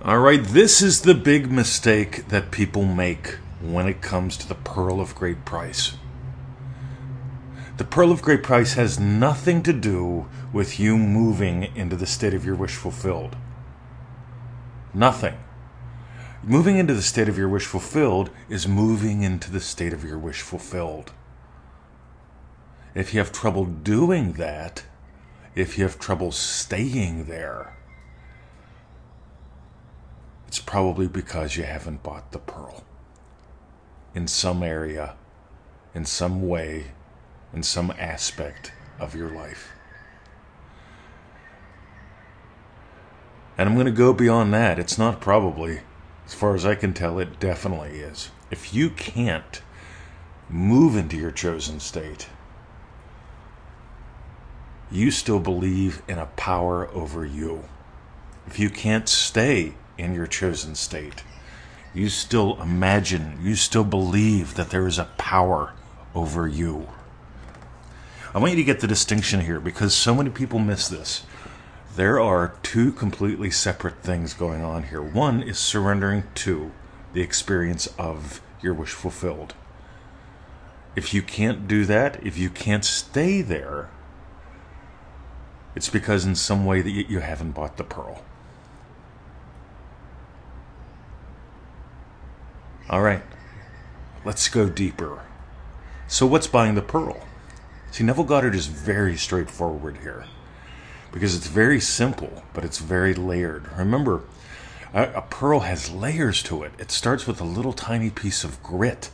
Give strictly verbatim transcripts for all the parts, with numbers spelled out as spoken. All right, this is the big mistake that people make when it comes to the pearl of great price. The pearl of great price has nothing to do with you moving into the state of your wish fulfilled. Nothing. Moving into the state of your wish fulfilled is moving into the state of your wish fulfilled. If you have trouble doing that, if you have trouble staying there, it's probably because you haven't bought the pearl. In some area, in some way, in some aspect of your life. And I'm going to go beyond that. It's not probably. As far as I can tell, it definitely is. If you can't move into your chosen state, you still believe in a power over you. If you can't stay in your chosen state, you still imagine, you still believe that there is a power over you. I want you to get the distinction here because so many people miss this. There are two completely separate things going on here. One is surrendering to the experience of your wish fulfilled. If you can't do that, if you can't stay there, it's because in some way that you haven't bought the pearl. All right, let's go deeper. So what's buying the pearl? See, Neville Goddard is very straightforward here because it's very simple, but it's very layered. Remember, a, a pearl has layers to it. It starts with a little tiny piece of grit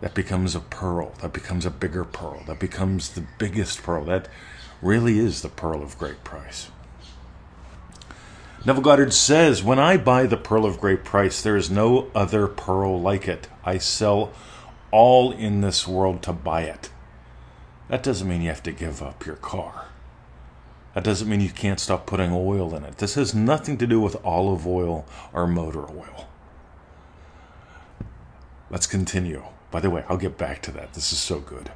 that becomes a pearl, that becomes a bigger pearl, that becomes the biggest pearl. That really is the pearl of great price. Neville Goddard says, when I buy the pearl of great price, there is no other pearl like it. I sell all in this world to buy it. That doesn't mean you have to give up your car. That doesn't mean you can't stop putting oil in it. This has nothing to do with olive oil or motor oil. Let's continue. By the way, I'll get back to that. This is so good.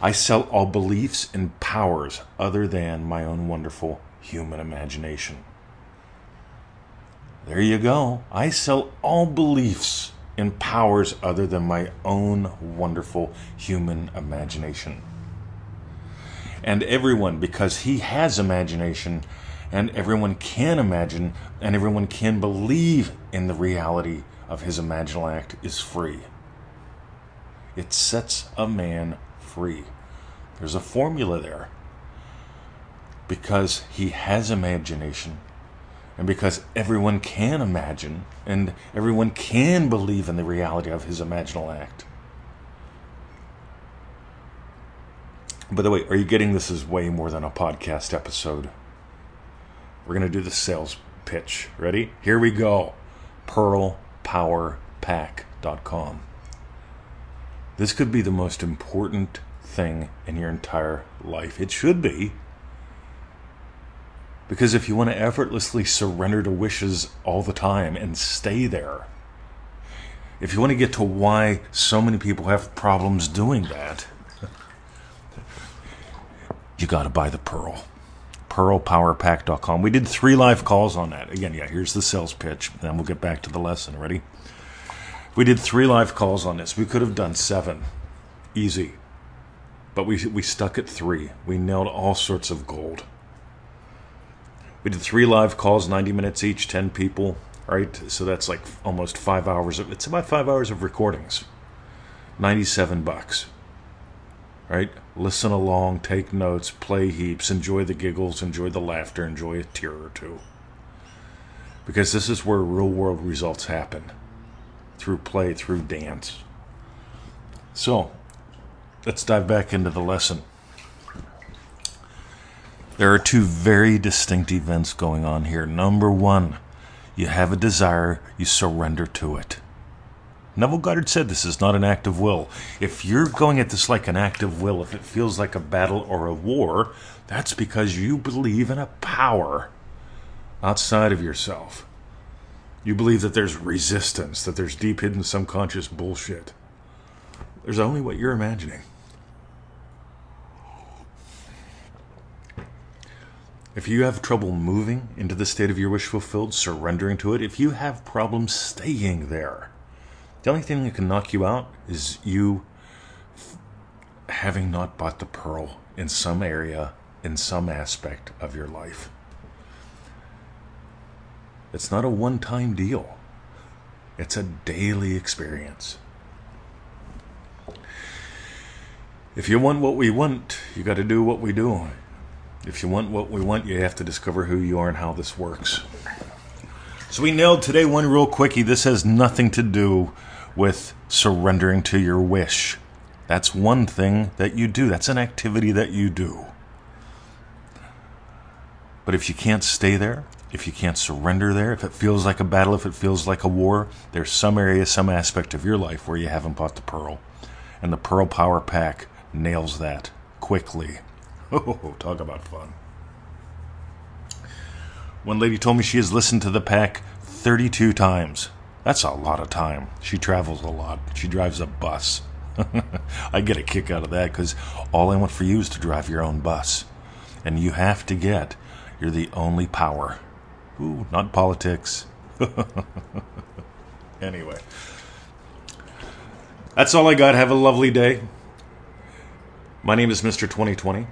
I sell all beliefs and powers other than my own wonderful human imagination. There you go. I sell all beliefs and powers other than my own wonderful human imagination. And everyone, because he has imagination, and everyone can imagine, and everyone can believe in the reality of his imaginal act, is free. It sets a man free. There's a formula there. Because he has imagination, and because everyone can imagine, and everyone can believe in the reality of his imaginal act. By the way, are you getting this is way more than a podcast episode? We're going to do the sales pitch. Ready? Here we go. Pearl Power Pack dot com. This could be the most important thing in your entire life. It should be. Because if you want to effortlessly surrender to wishes all the time and stay there, if you want to get to why so many people have problems doing that, you got to buy the pearl. Pearl Power Pack dot com. We did three live calls on that. Again, yeah, here's the sales pitch, and then we'll get back to the lesson. Ready? We did three live calls on this. We could have done seven. Easy. But we, we stuck at three. We nailed all sorts of gold. We did three live calls, ninety minutes each, ten people, right? So that's like almost five hours. Of, it's about five hours of recordings. ninety-seven bucks, right? Listen along, take notes, play heaps, enjoy the giggles, enjoy the laughter, enjoy a tear or two. Because this is where real world results happen. Through play, through dance. So, let's dive back into the lesson. There are two very distinct events going on here. Number one, you have a desire, you surrender to it. Neville Goddard said this is not an act of will. If you're going at this like an act of will, if it feels like a battle or a war, that's because you believe in a power outside of yourself. You believe that there's resistance, that there's deep hidden subconscious bullshit. There's only what you're imagining. If you have trouble moving into the state of your wish fulfilled, surrendering to it, if you have problems staying there, the only thing that can knock you out is you f- having not bought the pearl in some area, in some aspect of your life. It's not a one-time deal. It's a daily experience. If you want what we want, you got to do what we do. If you want what we want, you have to discover who you are and how this works. So we nailed today one real quickie. This has nothing to do with surrendering to your wish. That's one thing that you do. That's an activity that you do. But if you can't stay there, if you can't surrender there, if it feels like a battle, if it feels like a war, there's some area, some aspect of your life where you haven't bought the pearl. And the Pearl Power Pack nails that quickly. Oh, talk about fun. One lady told me she has listened to the pack thirty-two times. That's a lot of time. She travels a lot. She drives a bus. I get a kick out of that because all I want for you is to drive your own bus. And you have to get, you're the only power. Ooh, not politics. Anyway. That's all I got. Have a lovely day. My name is Mister Twenty-Twenty.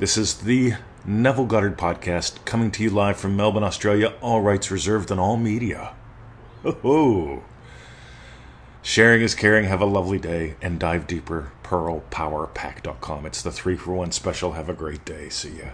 This is the Neville Goddard podcast coming to you live from Melbourne, Australia. All rights reserved on all media. Ho-ho. Sharing is caring. Have a lovely day. And dive deeper. Pearl Power Pack dot com. It's the three for one special. Have a great day. See ya.